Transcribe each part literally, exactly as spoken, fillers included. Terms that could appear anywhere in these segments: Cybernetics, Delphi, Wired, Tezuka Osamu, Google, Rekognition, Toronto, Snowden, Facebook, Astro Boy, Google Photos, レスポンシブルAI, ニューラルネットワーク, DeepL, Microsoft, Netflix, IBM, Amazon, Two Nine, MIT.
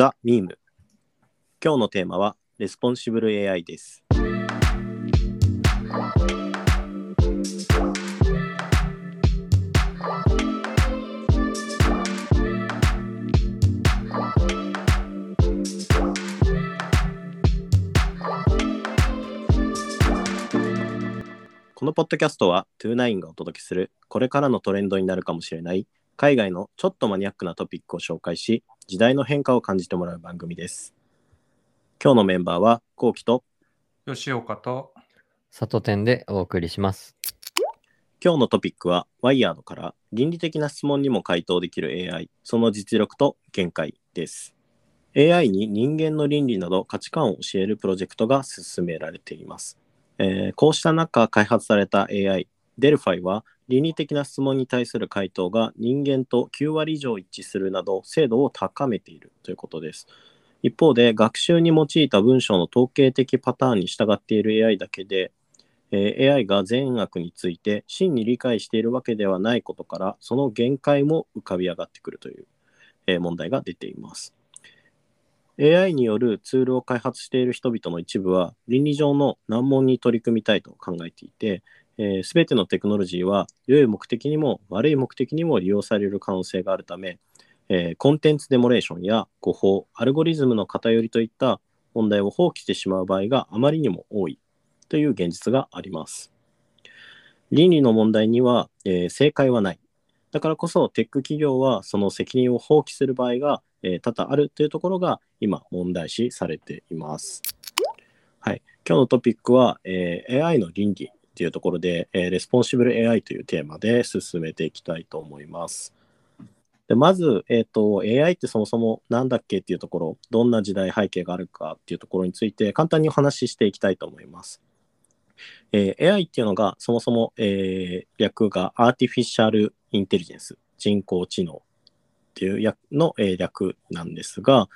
ザ・ミーム。今日のテーマはレスポンシブル エーアイ です。このポッドキャストはTwo Nineがお届けする、これからのトレンドになるかもしれない海外のちょっとマニアックなトピックを紹介し、時代の変化を感じてもらう番組です。今日のメンバーはコウキと吉岡と佐藤天でお送りします。今日のトピックはワイヤードから倫理的な質問にも回答できる エーアイ、その実力と限界です。エーアイ に人間の倫理など価値観を教えるプロジェクトが進められています。えー、こうした中開発された エーアイ、デルファイは倫理的な質問に対する回答が人間ときゅうわり以上一致するなど精度を高めているということです。一方で学習に用いた文章の統計的パターンに従っている エーアイ だけで、えー、エーアイ が善悪について真に理解しているわけではないことから、その限界も浮かび上がってくるという、えー、問題が出ています。エーアイ によるツールを開発している人々の一部は倫理上の難問に取り組みたいと考えていて、えー、全てのテクノロジーは良い目的にも悪い目的にも利用される可能性があるため、えー、コンテンツデモレーションや誤報、アルゴリズムの偏りといった問題を放棄してしまう場合があまりにも多いという現実があります。倫理の問題には、えー、正解はない。だからこそテック企業はその責任を放棄する場合がえー、多々あるというところが今問題視されています。はい、今日のトピックは、えー、エーアイ の倫理というところで、えー、レスポンシブル エーアイ というテーマで進めていきたいと思います。でまず、えーと、エーアイ ってそもそもなんだっけっていうところ、どんな時代背景があるかっていうところについて簡単にお話ししていきたいと思います。えー、エーアイ っていうのがそもそも、えー、略がアーティフィシャルインテリジェンス、人工知能っていうの略なんですが、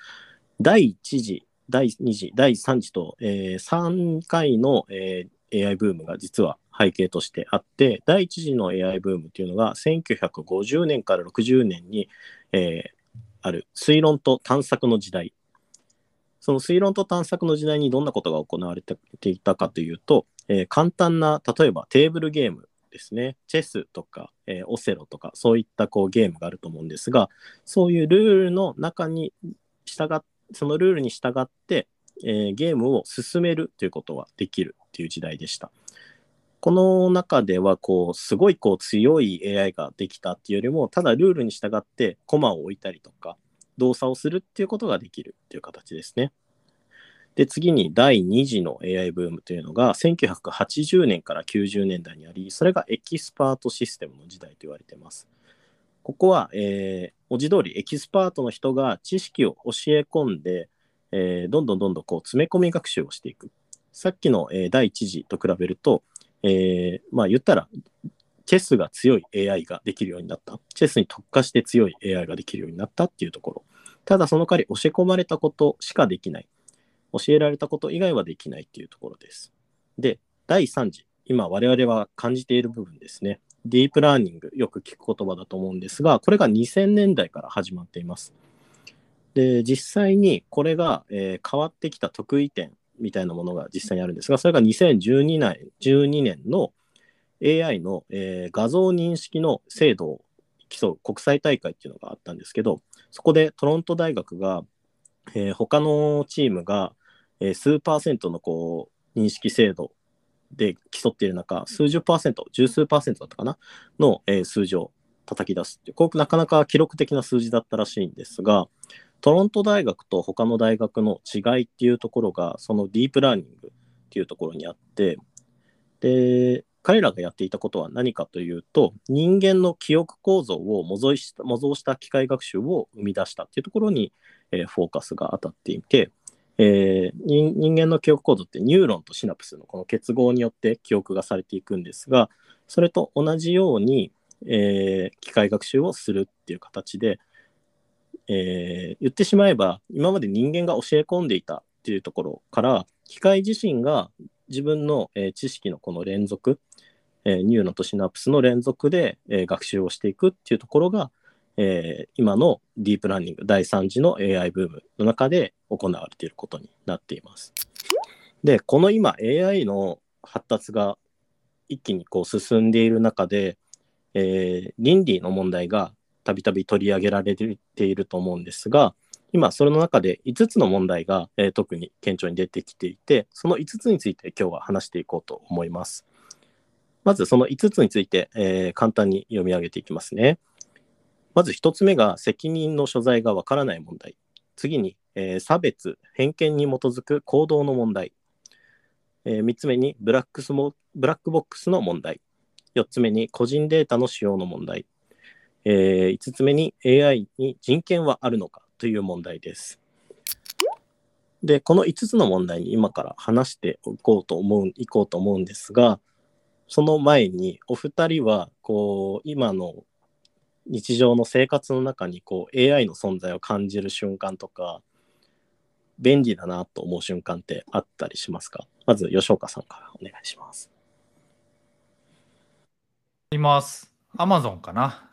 だいいちじ、だいにじ、だいさんじと、えー、さんかいの、えー、エーアイ ブームが実は背景としてあって、だいいちじの エーアイ ブームというのがせんきゅうひゃくごじゅうねんからろくじゅうねんに、えー、ある推論と探索の時代。その推論と探索の時代にどんなことが行われていたかというと、えー、簡単な例えばテーブルゲームですね、チェスとか、えー、オセロとかそういったこうゲームがあると思うんですが、そういうルールの中に従っそのルールに従って、えー、ゲームを進めるということはできるっていう時代でした。この中ではこうすごいこう強い エーアイ ができたっていうよりも、ただルールに従ってコマを置いたりとか動作をするっていうことができるっていう形ですね。で次にだいにじの エーアイ ブームというのがせんきゅうひゃくはちじゅうねんからきゅうじゅうねんだいにあり、それがエキスパートシステムの時代と言われています。ここは、えー、文字通りエキスパートの人が知識を教え込んで、えー、どんどんどんどんこう詰め込み学習をしていく。さっきの、えー、だいいちじと比べると、えー、まあ言ったらチェスが強い エーアイ ができるようになった。チェスに特化して強い エーアイ ができるようになったっていうところ。ただその代わり教え込まれたことしかできない。教えられたこと以外はできないっていうところです。で、だいさん次、今我々は感じている部分ですね。ディープラーニング、よく聞く言葉だと思うんですが、これがにせんねんだいから始まっています。で、実際にこれが、えー、変わってきた得意点みたいなものが実際にあるんですが、それがにせんじゅうにねんの エーアイ の、えー、画像認識の精度を競う国際大会っていうのがあったんですけど、そこでトロント大学が、えー、他のチームが数パーセントのこう認識精度で競っている中、数十パーセント、十数パーセントだったかなの、えー、数字を叩き出すっていう、こうなかなか記録的な数字だったらしいんですが、トロント大学と他の大学の違いっていうところが、そのディープラーニングっていうところにあって、で、彼らがやっていたことは何かというと、人間の記憶構造を模造した、模造した機械学習を生み出したっていうところに、えー、フォーカスが当たっていて、えー、人間の記憶構造ってニューロンとシナプスのこの結合によって記憶がされていくんですが、それと同じように、えー、機械学習をするっていう形で、えー、言ってしまえば今まで人間が教え込んでいたっていうところから、機械自身が自分の、えー、知識のこの連続、えー、ニューロンとシナプスの連続で、えー、学習をしていくっていうところが、えー、今のディープラーニングだいさん次の エーアイ ブームの中で行われていることになっています。で、この今 エーアイ の発達が一気にこう進んでいる中で、えー、倫理の問題がたびたび取り上げられていると思うんですが、今それの中でいつつの問題が、えー、特に顕著に出てきていて、そのいつつについて今日は話していこうと思います。まずそのいつつについて、えー、簡単に読み上げていきますね。まずひとつめが責任の所在がわからない問題。次に、えー、差別・偏見に基づく行動の問題。えー、みっつめにブラックスも、ブラックボックスの問題。よっつめに個人データの使用の問題。えー、いつつめに エーアイ に人権はあるのかという問題です。で、このいつつの問題に今から話していこうと思う、いこうと思うんですが、その前にお二人はこう今の日常の生活の中にこう エーアイ の存在を感じる瞬間とか便利だなと思う瞬間ってあったりしますか？まず吉岡さんからお願いします。います Amazon かな。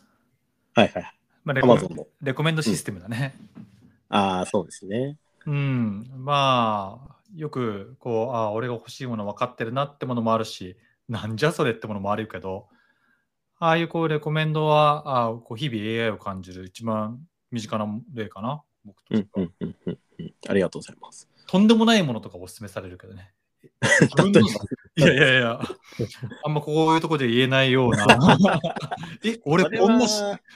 はいはい。まあ、レコ Amazon のレコメンドシステムだね、うん、ああそうですね。うん、まあよくこうあ俺が欲しいもの分かってるなってものもあるし、なんじゃそれってものもあるけど、ああいうこうレコメンドはあこう日々 エーアイ を感じる一番身近な例かな、僕としては、うんうんうんうん。ありがとうございます。とんでもないものとかお勧めされるけどね。いやいやいや、あんまこういうとこで言えないような。え、俺こんな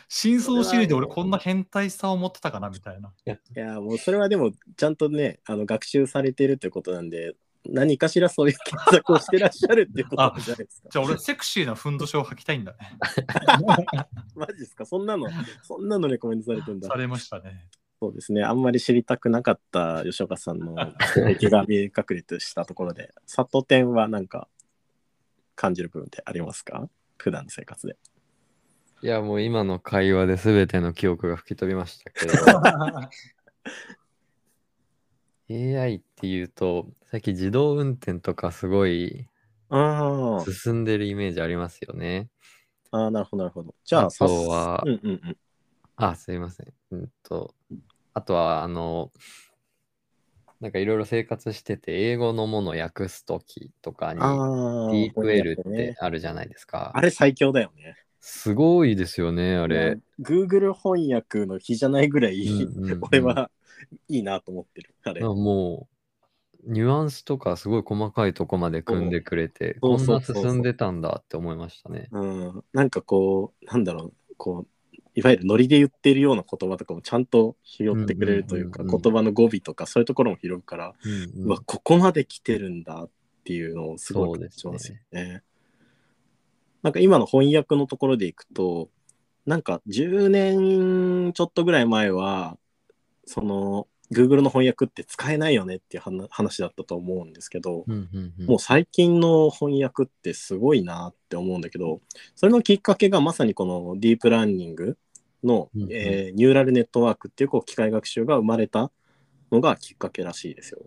真相を知るで俺こんな変態さを持ってたかなみたいな。いや、もうそれはでもちゃんとね、あの学習されてるということなんで、何かしらそういう検索をしてらっしゃるっていうことじゃないですか。じゃあ俺セクシーなふんどしを履きたいんだね。マジですか？そんなのそんなのレコメンドされてんだ。されましたね。そうですね。あんまり知りたくなかった吉岡さんの手が見え隠れとしたところで、佐藤店は何か感じる部分ってありますか？普段の生活で。いやもう今の会話で全ての記憶が吹き飛びましたけど。エーアイ っていうと、さっき自動運転とかすごい進んでるイメージありますよね。ああ、なるほど、なるほど。じゃあ、あとは、うんうんうん、あ、すいません。うんと、あとは、あの、なんかいろいろ生活してて、英語のものを訳すときとかに、DeepL ってあるじゃないですか。あれ最強だよね。すごいですよね、あれ。Google 翻訳の比じゃないぐらい、うんうんうん、俺はいいなと思ってる。あれもう、ニュアンスとかすごい細かいとこまで組んでくれて、こんな進んでたんだって思いましたね。うん、なんかこう、なんだろう、こう、いわゆるノリで言ってるような言葉とかもちゃんと拾ってくれるというか、うんうんうんうん、言葉の語尾とかそういうところも拾うから、うんうん、うわ、ここまで来てるんだっていうのをすごい感じますよね。なんか今の翻訳のところでいくと、なんかじゅうねんちょっとぐらい前は、その Google の翻訳って使えないよねっていう話だったと思うんですけど、うんうんうん、もう最近の翻訳ってすごいなって思うんだけど、それのきっかけがまさにこのディープラーニングの、うんうん、えー、ニューラルネットワークっていう、こう機械学習が生まれたのがきっかけらしいですよ。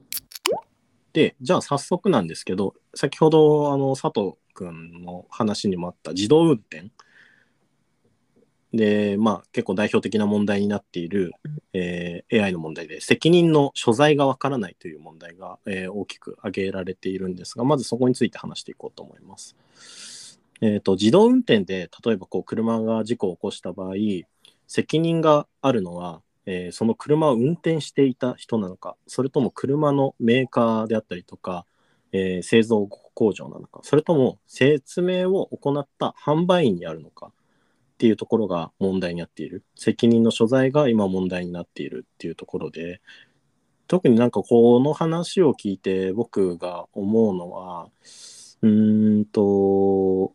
で、じゃあ早速なんですけど、先ほどあの佐藤君の話にもあった自動運転で、まあ、結構代表的な問題になっている、えー、エーアイ の問題で、責任の所在がわからないという問題が、えー、大きく挙げられているんですが、まずそこについて話していこうと思います。えーと、自動運転で例えばこう車が事故を起こした場合、責任があるのは、えー、その車を運転していた人なのか、それとも車のメーカーであったりとか、えー、製造工場なのか、それとも説明を行った販売員にあるのかっていうところが問題になっている。責任の所在が今問題になっているっていうところで、特になんかこの話を聞いて僕が思うのは、うーんと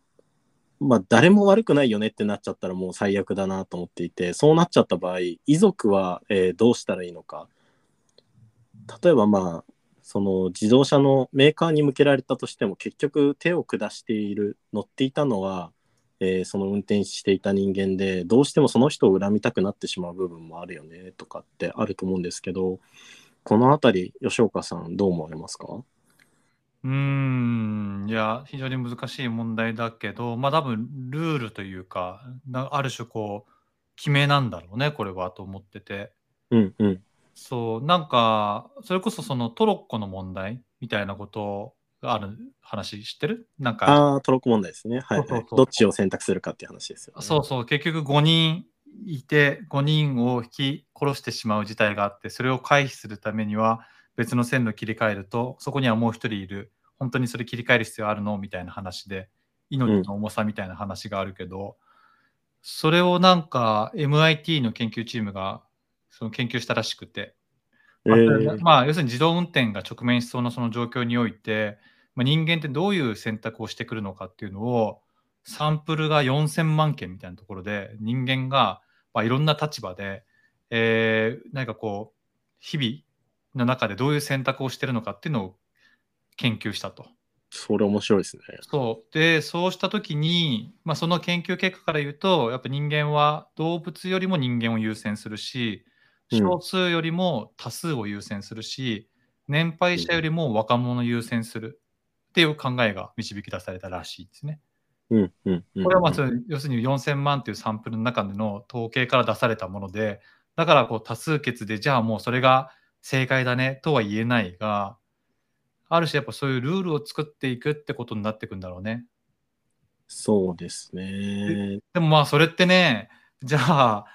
まあ誰も悪くないよねってなっちゃったらもう最悪だなと思っていて、そうなっちゃった場合、遺族は、えー、どうしたらいいのか。例えばまあその自動車のメーカーに向けられたとしても、結局手を下している、乗っていたのは、えー、その運転していた人間で、どうしてもその人を恨みたくなってしまう部分もあるよねとかってあると思うんですけど、このあたり吉岡さんどう思われますか？うーん、いや非常に難しい問題だけど、まあ多分ルールというか、ある種こう決めなんだろうねこれはと思ってて、うんうん、そうなんかそれこそそのトロッコの問題みたいなことがある話知ってる？なんかああトロッコ問題ですね、はいはい、そうそうそうどっちを選択するかっていう話ですよ、ね、そうそう結局ごにんいてごにんを引き殺してしまう事態があって、それを回避するためには別の線路切り替えるとそこにはもう一人いる、本当にそれ切り替える必要あるのみたいな話で命の重さみたいな話があるけど、うん、それをなんか エムアイティー の研究チームがその研究したらしくて、まあえーまあ、要するに自動運転が直面しそうなその状況において、まあ、人間ってどういう選択をしてくるのかっていうのをサンプルがよんせんまんけんみたいなところで人間がまあいろんな立場で、えー、なんかこう日々の中でどういう選択をしてるのかっていうのを研究したと。それ面白いですね。そうでそうした時に、まあ、その研究結果から言うとやっぱ人間は動物よりも人間を優先するし、少数よりも多数を優先するし、うん、年配者よりも若者を優先するっていう考えが導き出されたらしいですね。うんうんうん、これはまあ要するによんせんまんというサンプルの中での統計から出されたもので、だからこう多数決でじゃあもうそれが正解だねとは言えないが、ある種やっぱそういうルールを作っていくってことになっていくんだろうね。そうですね。でもまあそれってね、じゃあ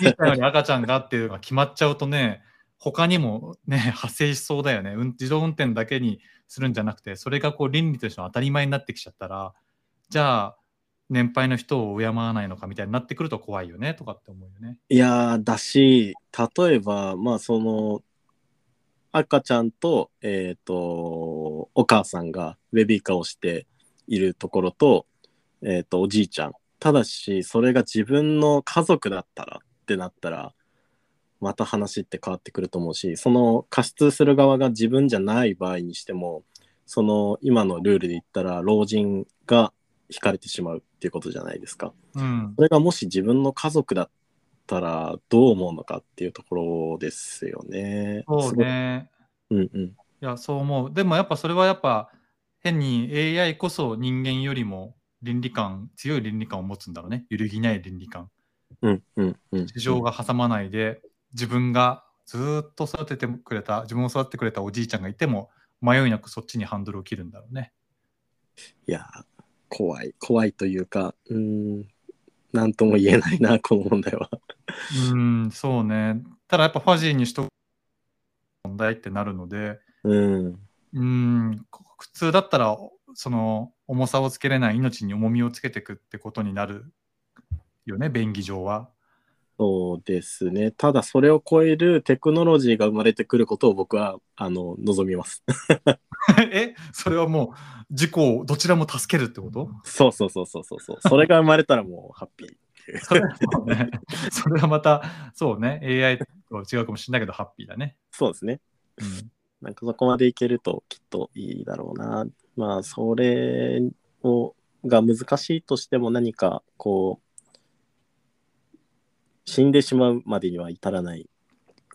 小さいより赤ちゃんがっていうのが決まっちゃうとね、他にもね発生しそうだよね。自動運転だけにするんじゃなくて、それがこう倫理としての当たり前になってきちゃったら、じゃあ年配の人を敬わないのかみたいになってくると怖いよねとかって思うよね。いやーだし、例えばまあその赤ちゃんと、えーと、お母さんがベビーカーをしているところと、えーと、おじいちゃん、ただしそれが自分の家族だったらってなったらまた話って変わってくると思うし、その過失する側が自分じゃない場合にしても、その今のルールで言ったら老人が惹かれてしまうっていうことじゃないですか、うん、それがもし自分の家族だったらどう思うのかっていうところですよね。そうね、うんうん、いやそう思う。でもやっぱそれはやっぱ変に エーアイ こそ人間よりも倫理観強い倫理観を持つんだろうね。揺るぎない倫理観、うんうんうんうん、市場が挟まないで、自分がずっと育ててくれた自分を育ててくれたおじいちゃんがいても迷いなくそっちにハンドルを切るんだろうね。いや怖い怖いというか、うーん何とも言えないなこの問題は。うーんそうね。ただやっぱファジーにしとく問題ってなるので、うんうーん普通だったらその重さをつけれない命に重みをつけていくってことになるよね便宜上は。そうですね。ただそれを超えるテクノロジーが生まれてくることを僕はあの望みますえそれはもう事故をどちらも助けるってこと？そうそうそうそうそう。それが生まれたらもうハッピーっていうそれは、ね、それはまたそうね エーアイ と違うかもしれないけどハッピーだね。そうですね、うん、なんかそこまでいけるときっといいだろうな。まあそれをが難しいとしても何かこう死んでしまうまでには至らない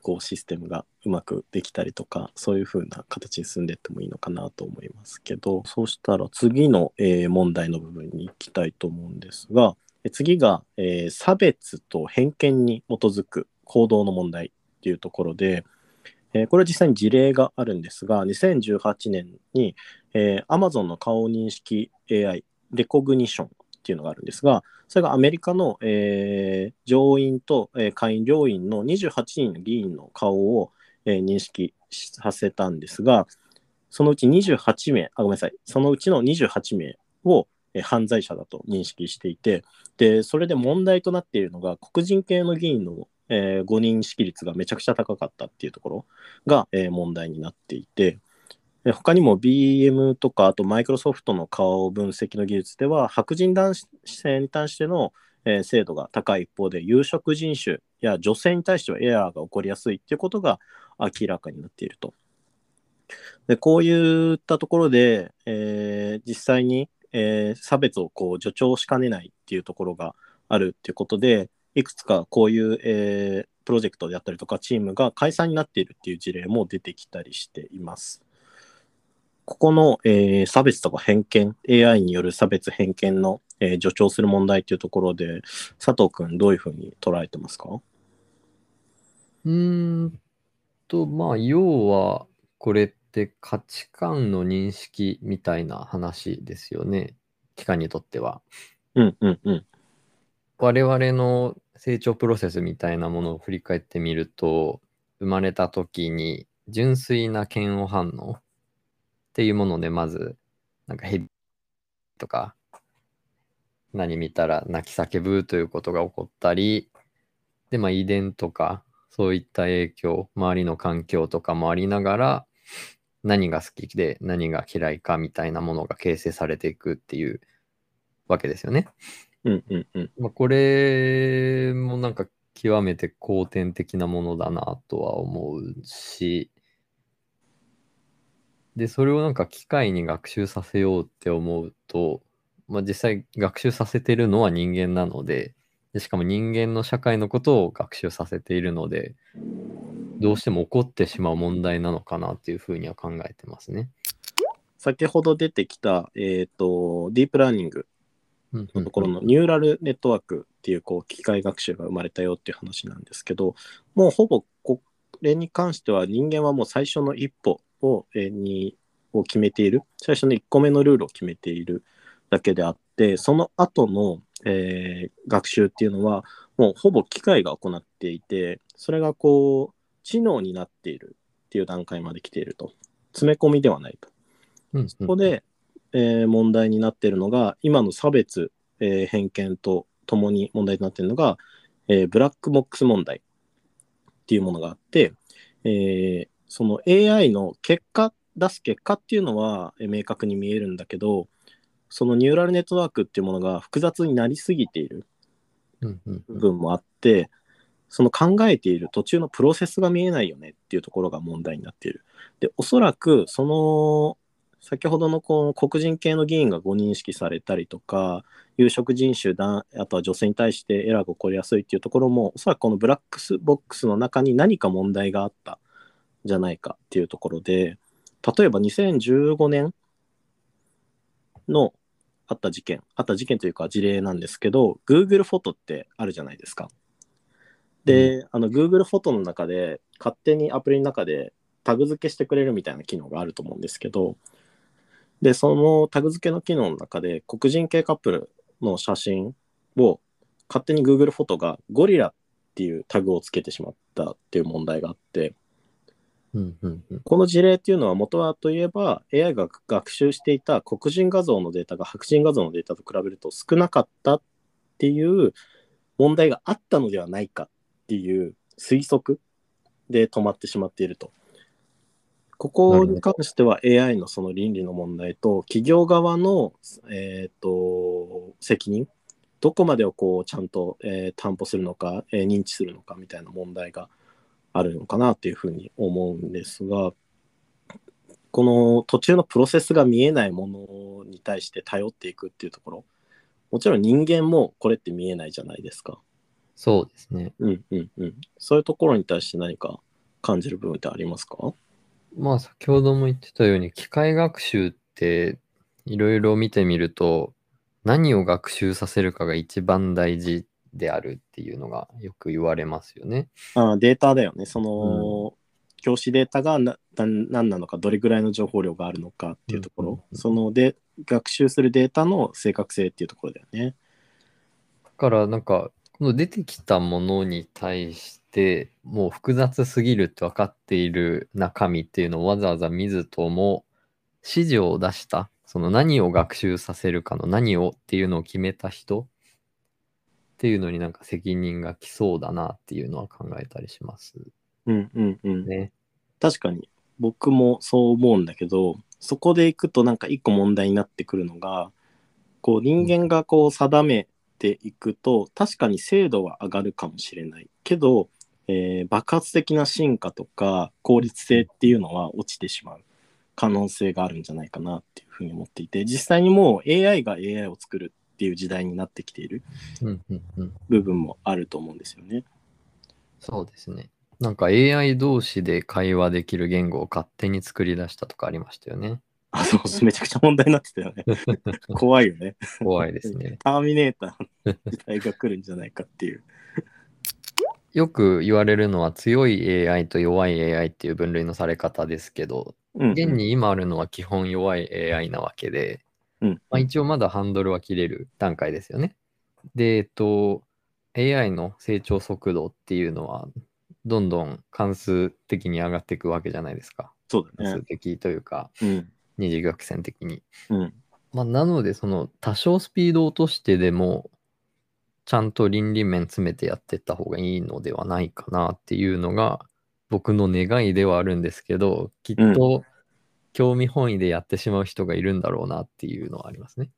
こうシステムがうまくできたりとか、そういう風な形に進んでいってもいいのかなと思いますけど、そうしたら次の、えー、問題の部分に行きたいと思うんですが、次が、えー、差別と偏見に基づく行動の問題っていうところで、えー、これは実際に事例があるんですが、にせんじゅうはちねんに、えー、Amazon の顔認識 エーアイ レコグニションっていうのがあるんですが、それがアメリカの、えー、上院と、えー、下院両院のにじゅうはちにんの議員の顔を、えー、認識させたんですが、そのうちにじゅうはちめい、あ、ごめんなさい、そのうちのにじゅうはちめいを、えー、犯罪者だと認識していて、で、それで問題となっているのが、黒人系の議員の、えー、誤認識率がめちゃくちゃ高かったっていうところが、えー、問題になっていて、他にも ビーエム とかあとマイクロソフトの顔分析の技術では白人男性に対しての精度が高い一方で、有色人種や女性に対してはエアーが起こりやすいっていうことが明らかになっていると。でこういったところで、えー、実際に、えー、差別をこう助長しかねないっていうところがあるっていうことで、いくつかこういう、えー、プロジェクトであったりとかチームが解散になっているっていう事例も出てきたりしています。ここの、えー、差別とか偏見、 エーアイ による差別偏見の、えー、助長する問題というところで、佐藤君どういうふうに捉えてますか？うーんと、まあ、要はこれって価値観の認識みたいな話ですよね、機械にとっては。うんうんうん。我々の成長プロセスみたいなものを振り返ってみると、生まれた時に純粋な嫌悪反応っていうもので、まずなんかヘビとか何見たら泣き叫ぶということが起こったりで、まあ、遺伝とかそういった影響、周りの環境とかもありながら、何が好きで何が嫌いかみたいなものが形成されていくっていうわけですよね。うんうんうん。まあ、これもなんか極めて後天的なものだなとは思うし、でそれをなんか機械に学習させようって思うと、まあ、実際学習させてるのは人間なので、でしかも人間の社会のことを学習させているので、どうしても起こってしまう問題なのかなっていうふうには考えてますね。先ほど出てきた、えーと、ディープラーニングのところのニューラルネットワークってい う, こう機械学習が生まれたよっていう話なんですけど、もうほぼこれに関しては人間はもう最初の一歩をにを決めている、最初のいっこめのルールを決めているだけであって、その後の、えー、学習っていうのはもうほぼ機械が行っていて、それがこう知能になっているっていう段階まで来ていると、詰め込みではないと、うんうん、そこで、えー、問題になっているのが今の差別、えー、偏見とともに問題になっているのが、えー、ブラックボックス問題っていうものがあって、えーその エーアイ の結果、出す結果っていうのは明確に見えるんだけど、そのニューラルネットワークっていうものが複雑になりすぎている部分もあって、うんうんうん、その考えている途中のプロセスが見えないよねっていうところが問題になっている。で、おそらくその先ほどのこの黒人系の議員が誤認識されたりとか、有色人種だ、あとは女性に対してエラーが起こりやすいっていうところも、おそらくこのブラックボックスの中に何か問題があったじゃないかっていうところで、例えばにせんじゅうごねんのあった事件あった事件というか事例なんですけど、 Google フォトってあるじゃないですか。で、うん、あの Google フォトの中で勝手にアプリの中でタグ付けしてくれるみたいな機能があると思うんですけど、でそのタグ付けの機能の中で黒人系カップルの写真を勝手に Google フォトがゴリラっていうタグをつけてしまったっていう問題があって、うんうんうん、この事例っていうのは元はといえば エーアイ が学習していた黒人画像のデータが白人画像のデータと比べると少なかったっていう問題があったのではないかっていう推測で止まってしまっていると。ここに関しては エーアイ のその倫理の問題と企業側の、えーと、責任、どこまでをこうちゃんと、えー、担保するのか、えー、認知するのかみたいな問題があるのかなというふうに思うんですが、この途中のプロセスが見えないものに対して頼っていくっていうところ、もちろん人間もこれって見えないじゃないですか。そうですね。うんうんうん。そういうところに対して何か感じる部分ってありますか？まあ先ほども言ってたように、機械学習っていろいろ見てみると、何を学習させるかが一番大事であるっていうのがよく言われますよね。ああ、データだよね。その、うん、教師データがな何なのか、どれぐらいの情報量があるのかっていうところ、うんうんうん、そので学習するデータの正確性っていうところだよね。だからなんかこの出てきたものに対してもう複雑すぎるって分かっている中身っていうのをわざわざ見ずとも指示を出した、その何を学習させるかの何をっていうのを決めた人っていうのになんか責任がきそうだなっていうのは考えたりします。うんうんうん。ね、確かに僕もそう思うんだけど、そこでいくとなんか一個問題になってくるのが、こう人間がこう定めていくと、うん、確かに精度は上がるかもしれないけど、えー、爆発的な進化とか効率性っていうのは落ちてしまう可能性があるんじゃないかなっていうふうに思っていて、実際にもう エーアイ が エーアイ を作るっていう時代になってきている部分もあると思うんですよね、うんうんうん、そうですね。なんか エーアイ 同士で会話できる言語を勝手に作り出したとかありましたよね。あ、そう、めちゃくちゃ問題になってたよね。怖いよね。怖いですね。ターミネーターの時代が来るんじゃないかっていう。よく言われるのは強い エーアイ と弱い エーアイ っていう分類のされ方ですけど、うんうん、現に今あるのは基本弱い エーアイ なわけで、うん、まあ、一応まだハンドルは切れる段階ですよね。で、えっと、エーアイ の成長速度っていうのはどんどん関数的に上がっていくわけじゃないですか。そうだね。関数的というか、うん、二次曲線的に、うん、まあ、なのでその多少スピードを落としてでもちゃんと倫理面詰めてやってった方がいいのではないかなっていうのが僕の願いではあるんですけど、きっと興味本位でやってしまう人がいるんだろうなっていうのはありますね。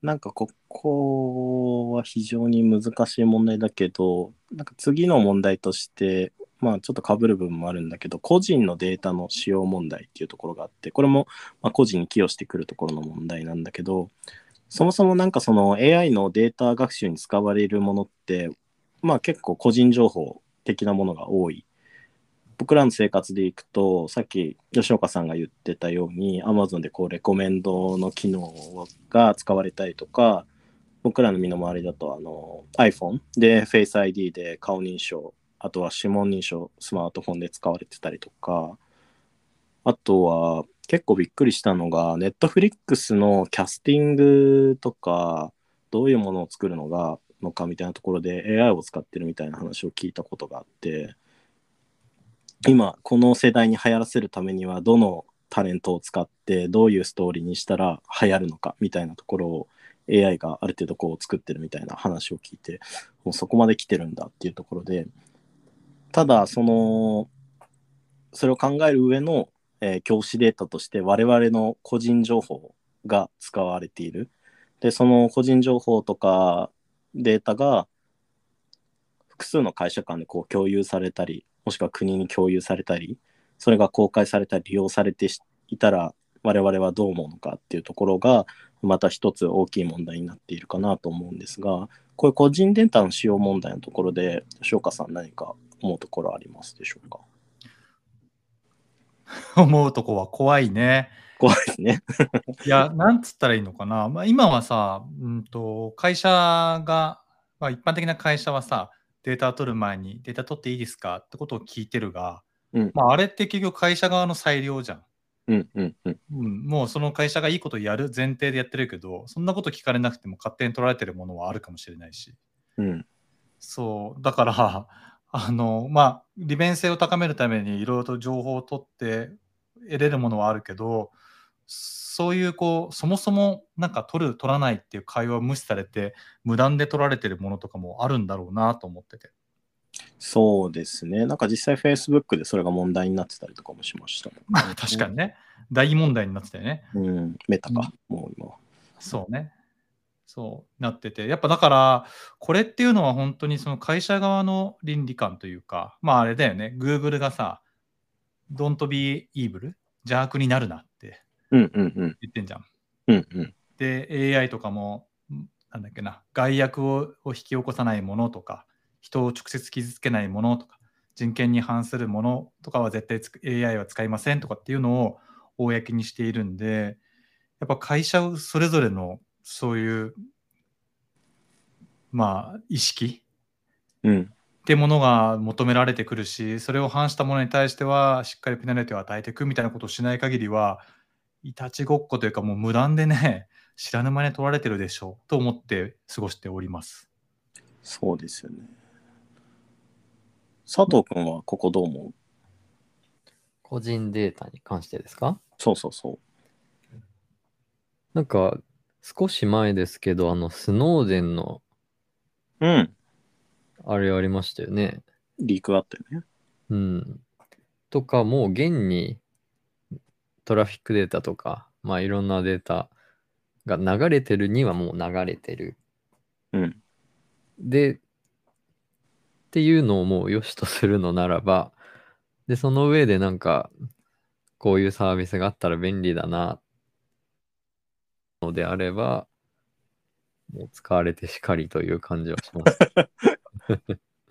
なんかここは非常に難しい問題だけど、なんか次の問題として、まあ、ちょっと被る部分もあるんだけど、個人のデータの使用問題っていうところがあって、これもまあ個人に寄与してくるところの問題なんだけど、そもそもなんかその エーアイ のデータ学習に使われるものって、まあ結構個人情報的なものが多い。僕らの生活でいくと、さっき吉岡さんが言ってたように Amazon でこうレコメンドの機能が使われたりとか、僕らの身の回りだとあの iPhone で Face アイディー で顔認証、あとは指紋認証、スマートフォンで使われてたりとか、あとは結構びっくりしたのがネットフリックスのキャスティングとかどういうものを作るのがのかみたいなところで エーアイ を使ってるみたいな話を聞いたことがあって、今この世代に流行らせるためにはどのタレントを使ってどういうストーリーにしたら流行るのかみたいなところを エーアイ がある程度こう作ってるみたいな話を聞いて、もうそこまで来てるんだっていうところで、ただそのそれを考える上のえー、教師データとして我々の個人情報が使われている。で、その個人情報とかデータが複数の会社間でこう共有されたり、もしくは国に共有されたり、それが公開されたり利用されていたら我々はどう思うのかっていうところがまた一つ大きい問題になっているかなと思うんですが、こういう個人データの使用問題のところで吉岡さん何か思うところありますでしょうか？思うとこは怖いね。怖いですね。いや、なんつったらいいのかな。まあ、今はさ、うんと、会社が、まあ、一般的な会社はさ、データ取る前にデータ取っていいですかってことを聞いてるが、うん、まあ、あれって結局会社側の裁量じゃん。うんうんうんうん、もうその会社がいいことをやる前提でやってるけど、そんなこと聞かれなくても勝手に取られてるものはあるかもしれないし。うん、そう、だから、あのまあ、利便性を高めるためにいろいろと情報を取って得れるものはあるけど、そうい う, こうそもそもなんか取る取らないっていう会話を無視されて無断で取られてるものとかもあるんだろうなと思ってて。そうですね。なんか実際 Facebook でそれが問題になってたりとかもしました、ね、確かにね、大問題になってたよね、うん、メタか、うん、もう今そうね、そうなってて、やっぱだからこれっていうのは本当にその会社側の倫理観というか、まああれだよね、 Google がさ Don't be evil 邪悪になるなって言ってんじゃん、うんうんうん、で エーアイ とかもなんだっけな、害悪を引き起こさないものとか人を直接傷つけないものとか人権に反するものとかは絶対 エーアイ は使いませんとかっていうのを公にしているんで、やっぱ会社それぞれのそういうまあ意識、うん、ってものが求められてくるし、それを反したものに対してはしっかりペナルティを与えていくみたいなことをしない限りはいたちごっこというか、もう無断でね、知らぬ間に取られてるでしょうと思って過ごしております。そうですよね。佐藤君はここどう思う？個人データに関してですか？そうそうそう。なんか少し前ですけど、あの、スノーデンの、うん。あれありましたよね。リークあったよね。うん。とか、もう現にトラフィックデータとか、まあいろんなデータが流れてるにはもう流れてる。うん。で、っていうのをもう良しとするのならば、で、その上でなんか、こういうサービスがあったら便利だな、のであればもう使われてしかりという感じはしま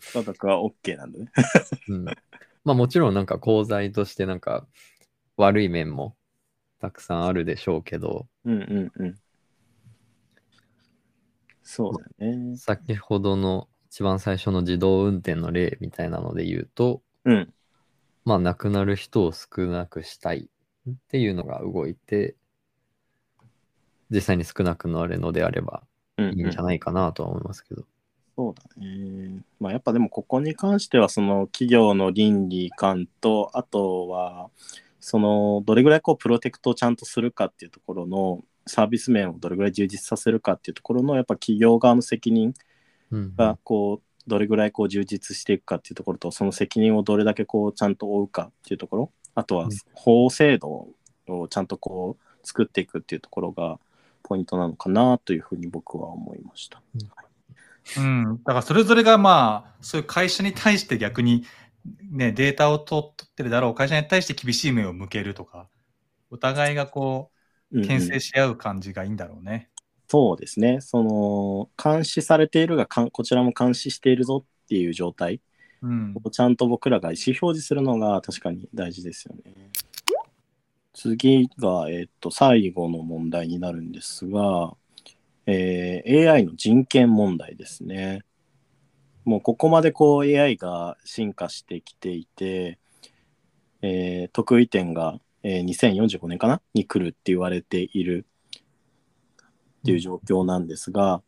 す。家族は OK なんだね。うん、まあもちろんなんか功罪としてなんか悪い面もたくさんあるでしょうけど、うんうんうん、そうだね。先ほどの一番最初の自動運転の例みたいなので言うと、うん、まあ亡くなる人を少なくしたいっていうのが動いて、実際に少なくなるのであればいいんじゃないかなとは思いますけど、うんうん、そうだね。まあやっぱでもここに関してはその企業の倫理観と、あとはそのどれぐらいこうプロテクトをちゃんとするかっていうところの、サービス面をどれぐらい充実させるかっていうところのやっぱ企業側の責任がこうどれぐらいこう充実していくかっていうところと、その責任をどれだけこうちゃんと負うかっていうところ、あとは法制度をちゃんとこう作っていくっていうところがポイントなのかなというふうに僕は思いました、うんうん、だからそれぞれがまあそういう会社に対して逆に、ね、データを取ってるだろう会社に対して厳しい目を向けるとか、お互いがこう牽制し合う感じがいいんだろうね、うん、そうですね。その監視されているがかんこちらも監視しているぞっていう状態をちゃんと僕らが意思表示するのが確かに大事ですよね、うん、次が、えー、っと最後の問題になるんですが、えー、エーアイ の人権問題ですね。もうここまでこう エーアイ が進化してきていて、えー、特異点がえー、にせんよんじゅうごねんかなに来るって言われているっていう状況なんですが、うん、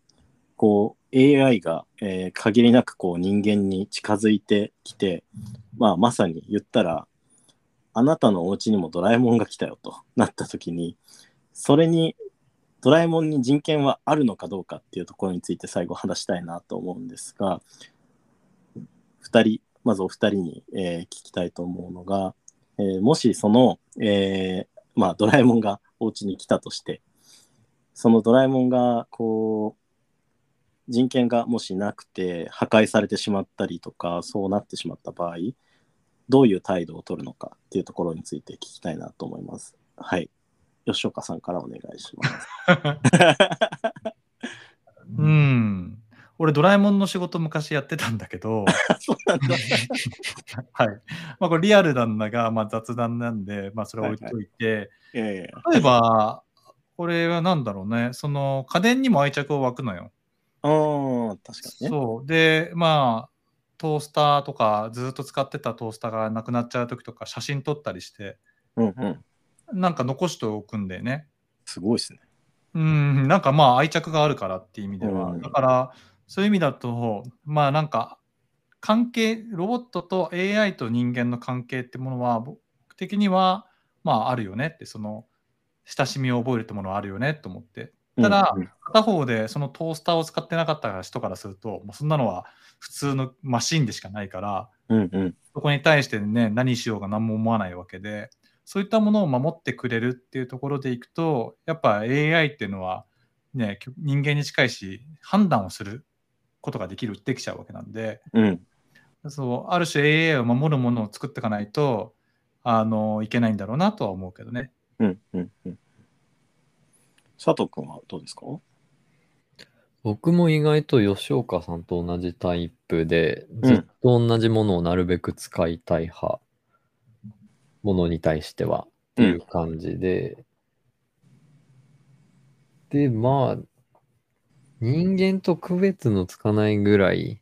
こう エーアイ が、えー、限りなくこう人間に近づいてきて、まあ、まさに言ったらあなたのお家にもドラえもんが来たよとなった時に、それにドラえもんに人権はあるのかどうかっていうところについて最後話したいなと思うんですが、ふたりまずお二人に、えー、聞きたいと思うのが、えー、もしその、えーまあ、ドラえもんがお家に来たとして、そのドラえもんがこう人権がもしなくて破壊されてしまったりとか、そうなってしまった場合どういう態度を取るのかっていうところについて聞きたいなと思います。はい、吉岡さんからお願いしますうん、俺ドラえもんの仕事昔やってたんだけどそうなんだはい、まあ、これリアルなんだが、まあ、雑談なんで、まあ、それ置いといて、はいはい、いやいや例えばこれはなんだろうね、その家電にも愛着を湧くのよ。ああ、確かにね。そうで、まあトースターとかずっと使ってたトースターがなくなっちゃう時とか写真撮ったりして、うんうん、なんか残しておくんだよね。すごいですね。うん、なんかまあ愛着があるからっていう意味では、うん、だからそういう意味だと、まあなんか関係、ロボットと エーアイ と人間の関係ってものは僕的にはまああるよねって、その親しみを覚えるってものはあるよねと思って、ただ片方でそのトースターを使ってなかった人からするともうそんなのは普通のマシンでしかないから、うんうん、そこに対してね何しようが何も思わないわけで、そういったものを守ってくれるっていうところでいくと、やっぱ エーアイ っていうのはね人間に近いし判断をすることができるできちゃうわけなんで、うん、そうある種 エーアイ を守るものを作っていかないとあのいけないんだろうなとは思うけどね。うんうんうん、佐藤君はどうですか？僕も意外と吉岡さんと同じタイプで、ずっと同じものをなるべく使いたい派、うん、ものに対してはっていう感じで、うん、でまあ人間と区別のつかないぐらい、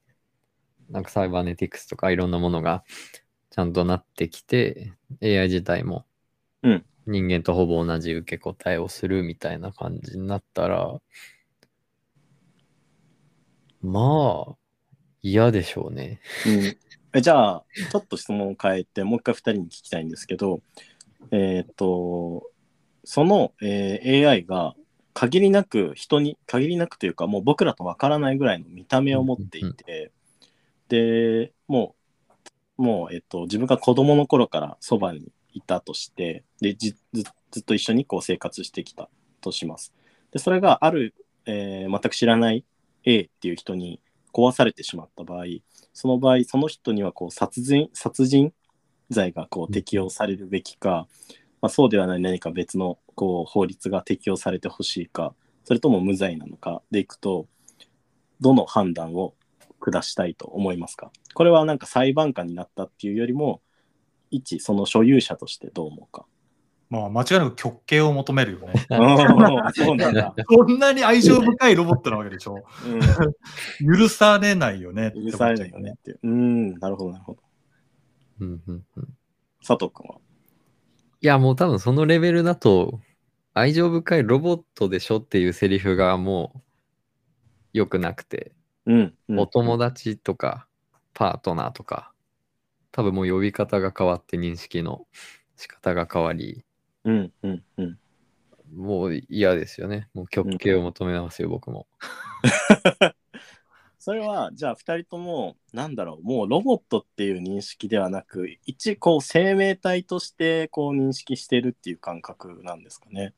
なんかサイバーネティクスとかいろんなものがちゃんとなってきて、エーアイ 自体も人間とほぼ同じ受け答えをするみたいな感じになったら、まあ、嫌でしょうね。うん、じゃあ、ちょっと質問を変えて、もう一回ふたりに聞きたいんですけど、えっと、その、えー、エーアイ が、限りなく人に限りなくというかもう僕らとわからないぐらいの見た目を持っていて、うん、でもう、もうえっと自分が子供の頃からそばにいたとして、で ず, ず, ずっと一緒にこう生活してきたとします。でそれがある、えー、全く知らない A っていう人に壊されてしまった場合、その場合その人にはこう 殺人、殺人罪がこう適用されるべきか、うんまあ、そうではない何か別のこう法律が適用されてほしいか、それとも無罪なのかでいくと、どの判断を下したいと思いますか？これはなんか裁判官になったっていうよりも、一その所有者としてどう思うか。まあ、間違いなく極刑を求めるよね。そうなんだ。そんなに愛情深いロボットなわけでしょ。うん、許されないよねって思っちゃうよね。許されないよねって。うん、なるほど、なるほど。うんうんうん、佐藤君は？いや、もう多分そのレベルだと、愛情深いロボットでしょっていうセリフがもう良くなくて、うんうん、お友達とかパートナーとか、多分もう呼び方が変わって認識の仕方が変わり、うんうんうん、もう嫌ですよね。もう極刑を求めますよ、うん、僕も。それはじゃあふたりともなんだろう、もうロボットっていう認識ではなく、一こう生命体としてこう認識してるっていう感覚なんですかね。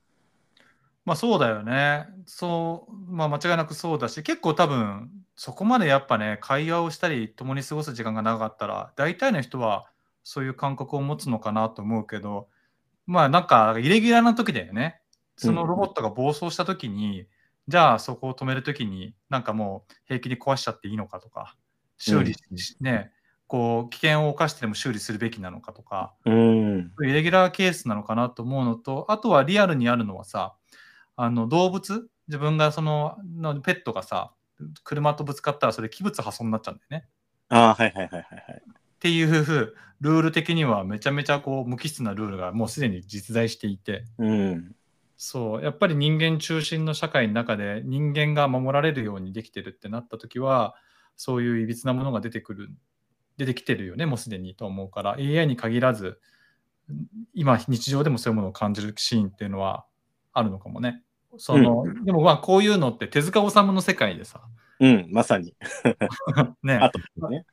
まあそうだよね。そう、まあ、間違いなくそうだし、結構多分そこまでやっぱね、会話をしたり共に過ごす時間が長かったら大体の人はそういう感覚を持つのかなと思うけど、まあなんかイレギュラーな時だよね。そのロボットが暴走した時に、うん、じゃあそこを止める時になんかもう平気に壊しちゃっていいのかとか、修理し、うん、ね、こう危険を犯してでも修理するべきなのかとか、うん、イレギュラーケースなのかなと思うのと、あとはリアルにあるのはさ、あの動物、自分がそのペットがさ、車とぶつかったらそれ器物破損になっちゃうんだよね。ああ、はいはいはいはいはい。っていうルール的にはめちゃめちゃこう無機質なルールがもうすでに実在していて、うん、そうやっぱり人間中心の社会の中で人間が守られるようにできてるってなった時は、そういういびつなものが出てくる出てきてるよね、もうすでにと思うから、 エーアイ に限らず今日常でもそういうものを感じるシーンっていうのはあるのかもね。その、うん、でもまあこういうのって手塚治虫の世界でさ、うん、まさにね、あとね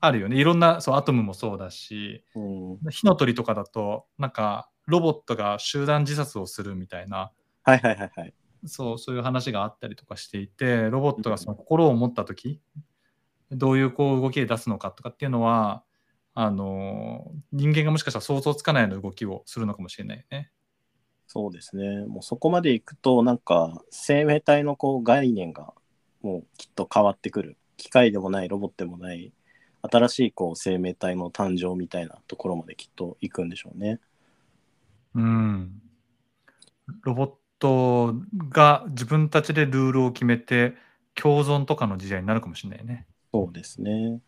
あるよね。いろんな、そうアトムもそうだし、うん、火の鳥とかだとなんかロボットが集団自殺をするみたいな、はいはいはいはい、そうそういう話があったりとかしていて、ロボットがその心を持った時、うん、どういうこう動きで出すのかとかっていうのは、あの人間がもしかしたら想像つかないような動きをするのかもしれないよね。そうですね。もうそこまでいくとなんか生命体のこう概念がもうきっと変わってくる。機械でもない、ロボットでもない。新しいこう生命体の誕生みたいなところまできっと行くんでしょうね。うん。ロボットが自分たちでルールを決めて共存とかの時代になるかもしれないね。そうですね。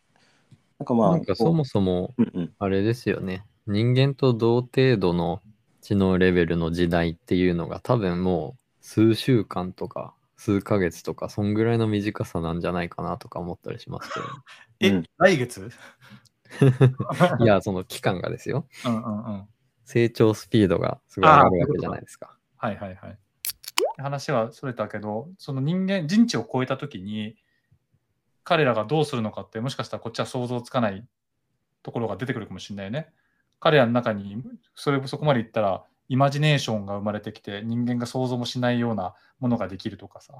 なんかまあ、なんかそもそもあれですよね、うんうん。人間と同程度の知能レベルの時代っていうのが多分もう数週間とか数ヶ月とかそんぐらいの短さなんじゃないかなとか思ったりしますけど。え、うん、来月いや、その期間がですよ。うんうんうん。成長スピードがすごい上がるわけじゃないですか。はいはいはい。話はそれたけど、その人間、人知を超えたときに、彼らがどうするのかって、もしかしたらこっちは想像つかないところが出てくるかもしれないね。彼らの中に、それそこまでいったら、イマジネーションが生まれてきて、人間が想像もしないようなものができるとかさ、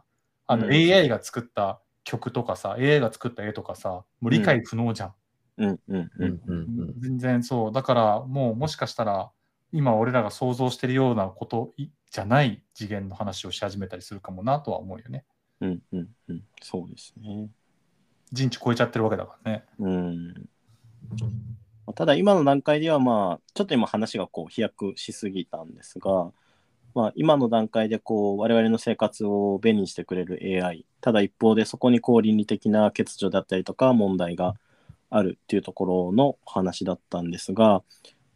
あの エーアイ が作った曲とかさ、うん、エーアイ が作った絵とかさ、もう理解不能じゃん。うんうんうんうん、全然そう。だからもうもしかしたら、今俺らが想像してるようなことじゃない次元の話をし始めたりするかもなとは思うよね。うんうんうん、そうですね。人知超えちゃってるわけだからね。うん。ただ今の段階ではまあちょっと今話がこう飛躍しすぎたんですが、まあ、今の段階でこう我々の生活を便利にしてくれる エーアイ、 ただ一方でそこにこう倫理的な欠如だったりとか問題があるっていうところの話だったんですが、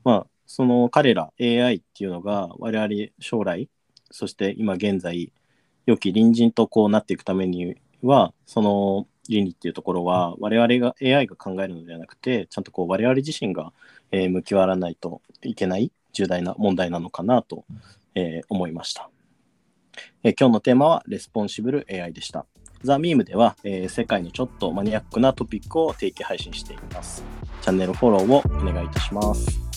まあ、その彼ら エーアイ っていうのが我々将来、そして今現在良き隣人とこうなっていくためには、その倫理っていうところは我々が エーアイ が考えるのではなくて、ちゃんとこう我々自身がえ向き合わないといけない重大な問題なのかなとえ思いました。え今日のテーマはレスポンシブル エーアイ でした。ザ・ミームではえ世界のちょっとマニアックなトピックを定期配信しています。チャンネルフォローをお願いいたします。